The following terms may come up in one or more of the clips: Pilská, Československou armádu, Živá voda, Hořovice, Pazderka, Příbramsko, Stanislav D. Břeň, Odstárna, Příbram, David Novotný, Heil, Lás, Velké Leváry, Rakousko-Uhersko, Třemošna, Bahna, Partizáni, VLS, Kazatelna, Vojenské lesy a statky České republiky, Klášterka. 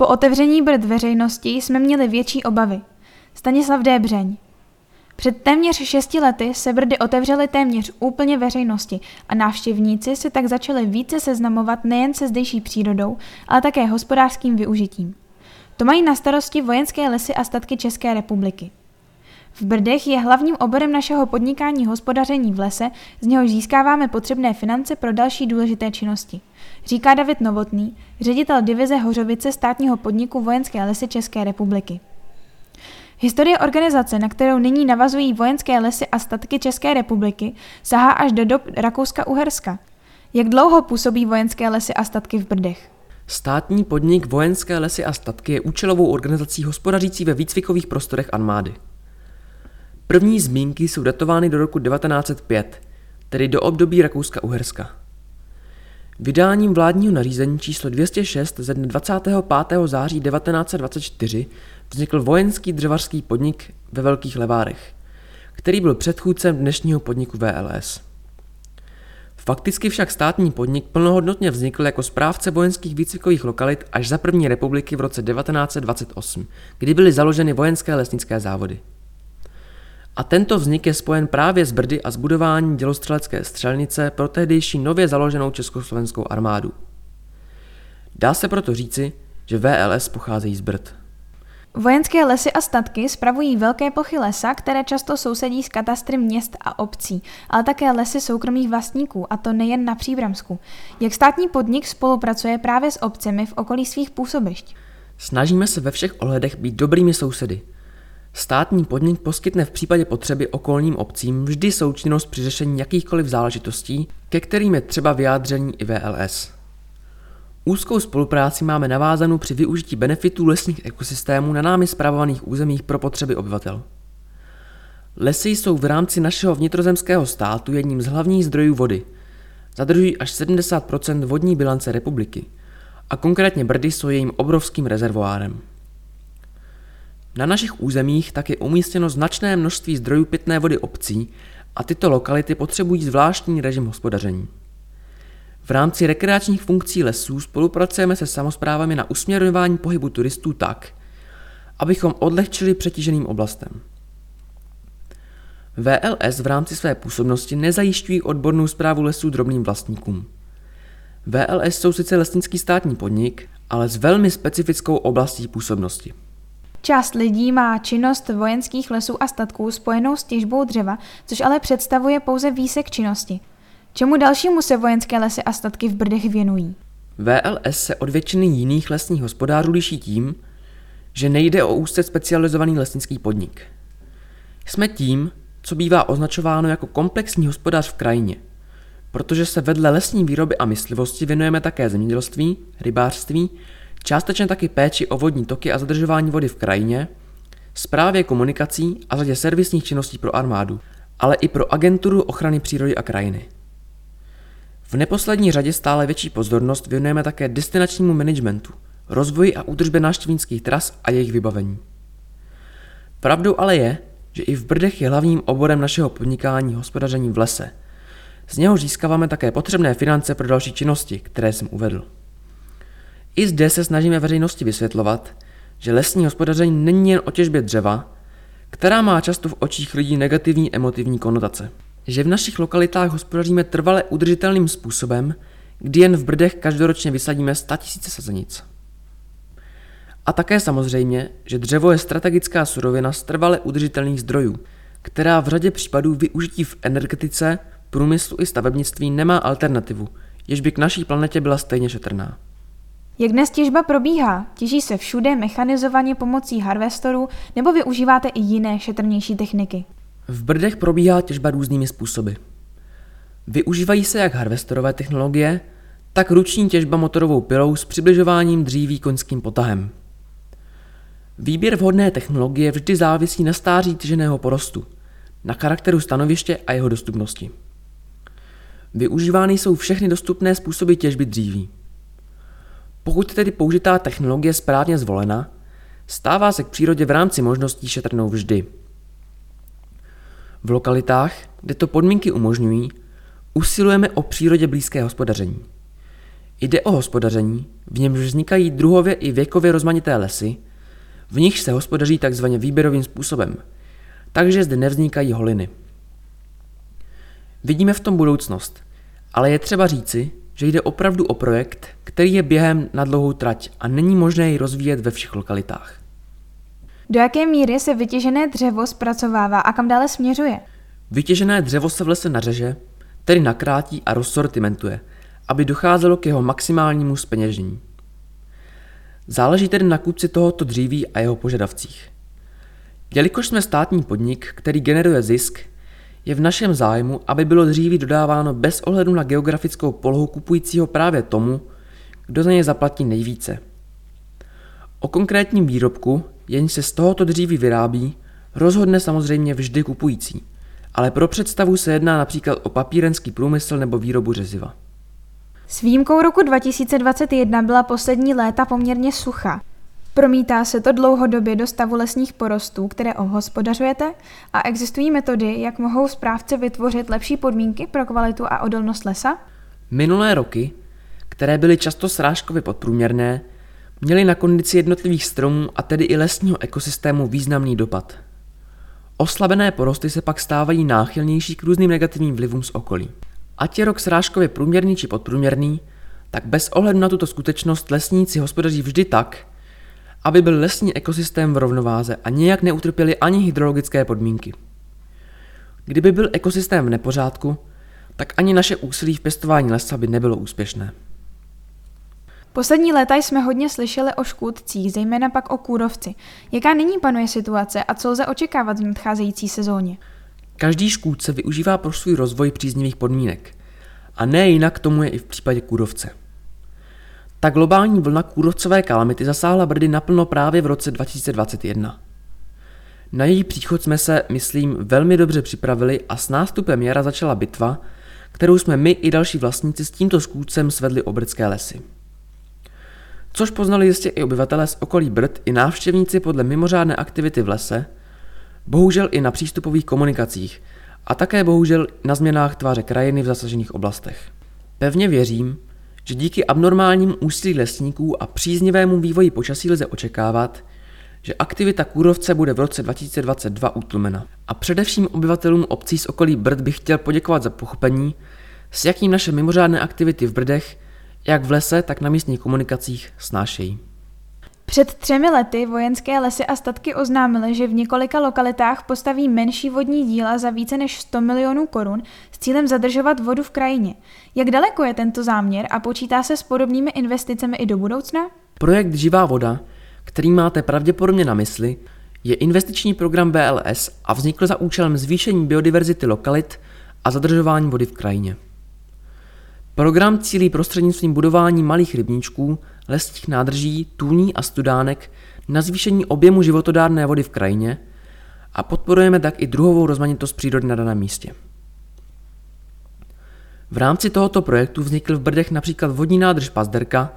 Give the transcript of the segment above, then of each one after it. Po otevření brt veřejnosti jsme měli větší obavy. Stanislav D. Břeň. Před téměř 6 lety se brdy otevřely téměř úplně veřejnosti a návštěvníci se tak začali více seznamovat nejen se zdejší přírodou, ale také hospodářským využitím. To mají na starosti Vojenské lesy a statky České republiky. V Brdech je hlavním oborem našeho podnikání hospodaření v lese, z něhož získáváme potřebné finance pro další důležité činnosti, říká David Novotný, ředitel divize Hořovice státního podniku Vojenské lesy České republiky. Historie organizace, na kterou nyní navazují Vojenské lesy a statky České republiky, sahá až do dob Rakouska-Uherska. Jak dlouho působí Vojenské lesy a statky v Brdech? Státní podnik Vojenské lesy a statky je účelovou organizací hospodařící ve výcvikových prostorech armády. První zmínky jsou datovány do roku 1905, tedy do období Rakouska-Uherska. Vydáním vládního nařízení číslo 206 ze dne 25. září 1924 vznikl vojenský dřevařský podnik ve Velkých Levárech, který byl předchůdcem dnešního podniku VLS. Fakticky však státní podnik plnohodnotně vznikl jako správce vojenských výcvikových lokalit až za první republiky v roce 1928, kdy byly založeny vojenské lesnické závody. A tento vznik je spojen právě s Brdy a s budováním dělostřelecké střelnice pro tehdejší nově založenou Československou armádu. Dá se proto říci, že VLS pocházejí z Brd. Vojenské lesy a statky spravují velké plochy lesa, které často sousedí s katastry měst a obcí, ale také lesy soukromých vlastníků, a to nejen na Příbramsku. Jak státní podnik spolupracuje právě s obcemi v okolí svých působišť? Snažíme se ve všech ohledech být dobrými sousedy. Státní podnik poskytne v případě potřeby okolním obcím vždy součinnost při řešení jakýchkoliv záležitostí, ke kterým je třeba vyjádření i VLS. Úzkou spolupráci máme navázanou při využití benefitů lesních ekosystémů na námi spravovaných územích pro potřeby obyvatel. Lesy jsou v rámci našeho vnitrozemského státu jedním z hlavních zdrojů vody. Zadržují až 70% vodní bilance republiky a konkrétně Brdy jsou jejím obrovským rezervoárem. Na našich územích tak je umístěno značné množství zdrojů pitné vody obcí a tyto lokality potřebují zvláštní režim hospodaření. V rámci rekreačních funkcí lesů spolupracujeme se samosprávami na usměrování pohybu turistů tak, abychom odlehčili přetíženým oblastem. VLS v rámci své působnosti nezajišťují odbornou správu lesů drobným vlastníkům. VLS jsou sice lesnický státní podnik, ale s velmi specifickou oblastí působnosti. Část lidí má činnost vojenských lesů a statků spojenou s těžbou dřeva, což ale představuje pouze výsek činnosti. Čemu dalšímu se Vojenské lesy a statky v Brdech věnují? VLS se od většiny jiných lesních hospodářů liší tím, že nejde o úzce specializovaný lesnický podnik. Jsme tím, co bývá označováno jako komplexní hospodář v krajině, protože se vedle lesní výroby a myslivosti věnujeme také zemědělství, rybářství, částečně taky péči o vodní toky a zadržování vody v krajině, správě komunikací a řadě servisních činností pro armádu, ale i pro agenturu ochrany přírody a krajiny. V neposlední řadě stále větší pozornost věnujeme také destinačnímu managementu, rozvoji a údržbě návštěvnických tras a jejich vybavení. Pravdou ale je, že i v Brdech je hlavním oborem našeho podnikání hospodaření v lese. Z něho získáváme také potřebné finance pro další činnosti, které jsem uvedl. I zde se snažíme veřejnosti vysvětlovat, že lesní hospodaření není jen o těžbě dřeva, která má často v očích lidí negativní emotivní konotace. Že v našich lokalitách hospodaříme trvale udržitelným způsobem, kdy jen v Brdech každoročně vysadíme 100 000 sazenic. A také samozřejmě, že dřevo je strategická surovina z trvale udržitelných zdrojů, která v řadě případů využití v energetice, průmyslu i stavebnictví nemá alternativu, jež by k naší planetě byla stejně šetrná. Jak dnes těžba probíhá? Těží se všude mechanizovaně pomocí harvestorů nebo využíváte i jiné šetrnější techniky? V Brdech probíhá těžba různými způsoby. Využívají se jak harvestorové technologie, tak ruční těžba motorovou pilou s přibližováním dříví koňským potahem. Výběr vhodné technologie vždy závisí na stáří těženého porostu, na charakteru stanoviště a jeho dostupnosti. Využívány jsou všechny dostupné způsoby těžby dříví. Pokud je tedy použitá technologie správně zvolena, stává se k přírodě v rámci možností šetrnou vždy. V lokalitách, kde to podmínky umožňují, usilujeme o přírodě blízké hospodaření. Jde o hospodaření, v němž vznikají druhově i věkově rozmanité lesy, v nich se hospodaří takzvaně výběrovým způsobem, takže zde nevznikají holiny. Vidíme v tom budoucnost, ale je třeba říci, že jde opravdu o projekt, který je během na dlouhou trať a není možné ji rozvíjet ve všech lokalitách. Do jaké míry se vytěžené dřevo zpracovává a kam dále směřuje? Vytěžené dřevo se v lese nařeže, tedy nakrátí a rozsortimentuje, aby docházelo k jeho maximálnímu zpeněžení. Záleží tedy na kupci tohoto dříví a jeho požadavcích. Jelikož jsme státní podnik, který generuje zisk, je v našem zájmu, aby bylo dříví dodáváno bez ohledu na geografickou polohu kupujícího právě tomu, kdo za ně zaplatí nejvíce. O konkrétním výrobku, jenž se z tohoto dříví vyrábí, rozhodne samozřejmě vždy kupující, ale pro představu se jedná například o papírenský průmysl nebo výrobu řeziva. S výjimkou roku 2021 byla poslední léta poměrně sucha. Promítá se to dlouhodobě do stavu lesních porostů, které obhospodařujete, a existují metody, jak mohou správce vytvořit lepší podmínky pro kvalitu a odolnost lesa? Minulé roky, které byly často srážkově podprůměrné, měly na kondici jednotlivých stromů a tedy i lesního ekosystému významný dopad. Oslabené porosty se pak stávají náchylnější k různým negativním vlivům z okolí. Ať je rok srážkově průměrný či podprůměrný, tak bez ohledu na tuto skutečnost lesníci hospodaří vždy tak, aby byl lesní ekosystém v rovnováze a nijak neutrpěly ani hydrologické podmínky. Kdyby byl ekosystém v nepořádku, tak ani naše úsilí v pěstování lesa by nebylo úspěšné. Poslední léta jsme hodně slyšeli o škůdcích, zejména pak o kůrovci. Jaká nyní panuje situace a co lze očekávat v nadcházející sezóně? Každý škůdce využívá pro svůj rozvoj příznivých podmínek. A ne jinak tomu je i v případě kůrovce. Ta globální vlna kůrovcové kalamity zasáhla Brdy naplno právě v roce 2021. Na její příchod jsme se, myslím, velmi dobře připravili a s nástupem jara začala bitva, kterou jsme my i další vlastníci s tímto škůdcem svedli o Brdské lesy. Což poznali jistě i obyvatelé z okolí Brd i návštěvníci podle mimořádné aktivity v lese, bohužel i na přístupových komunikacích a také bohužel na změnách tváře krajiny v zasažených oblastech. Pevně věřím, že díky abnormálnímu úsilí lesníků a příznivému vývoji počasí lze očekávat, že aktivita kůrovce bude v roce 2022 utlumena. A především obyvatelům obcí z okolí Brd bych chtěl poděkovat za pochopení, s jakým naše mimořádné aktivity v Brdech, jak v lese, tak na místních komunikacích, snášejí. Před 3 lety Vojenské lesy a statky oznámily, že v několika lokalitách postaví menší vodní díla za více než 100 milionů korun s cílem zadržovat vodu v krajině. Jak daleko je tento záměr a počítá se s podobnými investicemi i do budoucna? Projekt Živá voda, který máte pravděpodobně na mysli, je investiční program VLS a vznikl za účelem zvýšení biodiverzity lokalit a zadržování vody v krajině. Program cílí prostřednictvím budování malých rybníčků, lesních nádrží, tůní a studánek na zvýšení objemu životodárné vody v krajině a podporujeme tak i druhovou rozmanitost přírody na daném místě. V rámci tohoto projektu vznikl v Brdech například vodní nádrž Pazderka,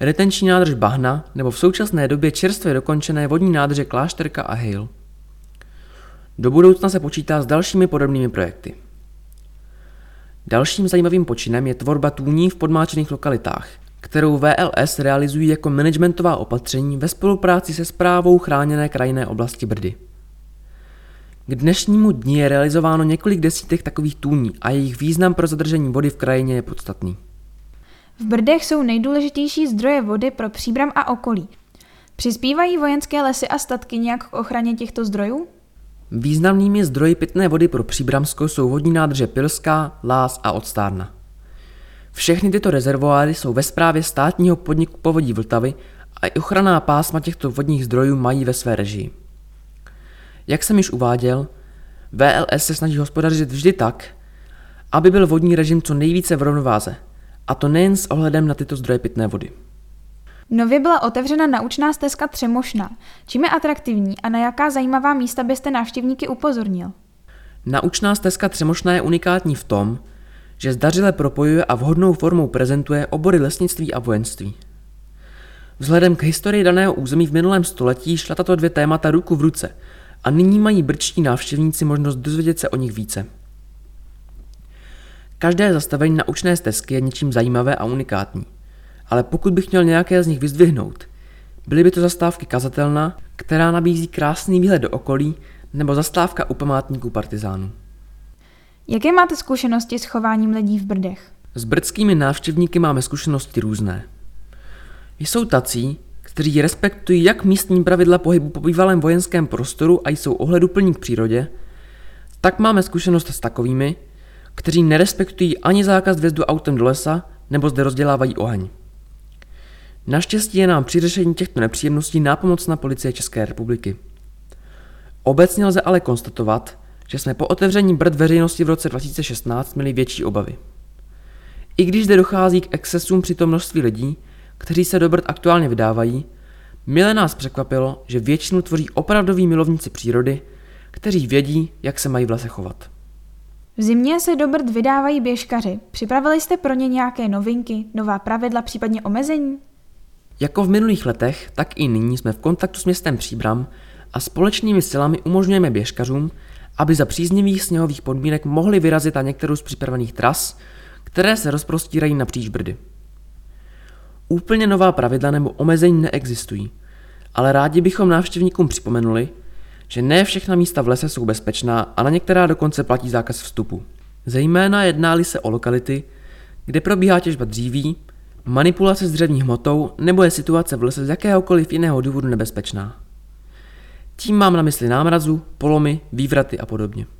retenční nádrž Bahna nebo v současné době čerstvě dokončené vodní nádrže Klášterka a Heil. Do budoucna se počítá s dalšími podobnými projekty. Dalším zajímavým počinem je tvorba tůní v podmáčených lokalitách, kterou VLS realizují jako managementová opatření ve spolupráci se správou chráněné krajinné oblasti Brdy. K dnešnímu dni je realizováno několik desítek takových tůní a jejich význam pro zadržení vody v krajině je podstatný. V Brdech jsou nejdůležitější zdroje vody pro Příbram a okolí. Přispívají Vojenské lesy a statky nějak k ochraně těchto zdrojů? Významnými zdroji pitné vody pro Příbramsko jsou vodní nádrže Pilská, Lás a Odstárna. Všechny tyto rezervoáry jsou ve správě státního podniku Povodí Vltavy a i ochranná pásma těchto vodních zdrojů mají ve své režii. Jak jsem již uváděl, VLS se snaží hospodařit vždy tak, aby byl vodní režim co nejvíce v rovnováze, a to nejen s ohledem na tyto zdroje pitné vody. Nově byla otevřena naučná stezka Třemošna. Čím je atraktivní a na jaká zajímavá místa byste návštěvníky upozornil? Naučná stezka Třemošna je unikátní v tom, že zdařile propojuje a vhodnou formou prezentuje obory lesnictví a vojenství. Vzhledem k historii daného území v minulém století šla tato dvě témata ruku v ruce a nyní mají brčtí návštěvníci možnost dozvědět se o nich více. Každé zastavení naučné stezky je něčím zajímavé a unikátní. ale pokud bych měl nějaké z nich vyzdvihnout, byly by to zastávky Kazatelna, která nabízí krásný výhled do okolí, nebo zastávka u památníků partizánů. Jaké máte zkušenosti s chováním lidí v Brdech? S brdskými návštěvníky máme zkušenosti různé. Jsou tací, kteří respektují jak místní pravidla pohybu po bývalém vojenském prostoru a jsou ohleduplní k přírodě, tak máme zkušenost s takovými, kteří nerespektují ani zákaz vjezdu autem do lesa, nebo zde rozdělávají oheň. Naštěstí je nám při řešení těchto nepříjemností nápomocná policie České republiky. Obecně lze ale konstatovat, že jsme po otevření Brd veřejnosti v roce 2016 měli větší obavy. I když zde dochází k excesům při tom množství lidí, kteří se do Brd aktuálně vydávají, mile nás překvapilo, že většinu tvoří opravdoví milovníci přírody, kteří vědí, jak se mají v lese chovat. V zimě se do Brd vydávají běžkaři. Připravili jste pro ně nějaké novinky, nová pravidla, případně omezení? Jako v minulých letech, tak i nyní jsme v kontaktu s městem Příbram a společnými silami umožňujeme běžkařům, aby za příznivých sněhových podmínek mohli vyrazit na některou z připravených tras, které se rozprostírají napříč Brdy. Úplně nová pravidla nebo omezení neexistují, ale rádi bychom návštěvníkům připomenuli, že ne všechna místa v lese jsou bezpečná a na některá dokonce platí zákaz vstupu. Zejména jedná-li se o lokality, kde probíhá těžba dříví, manipulace s dřevní hmotou nebo je situace v lese z jakéhokoliv jiného důvodu nebezpečná. Tím mám na mysli námrazu, polomy, vývraty a podobně.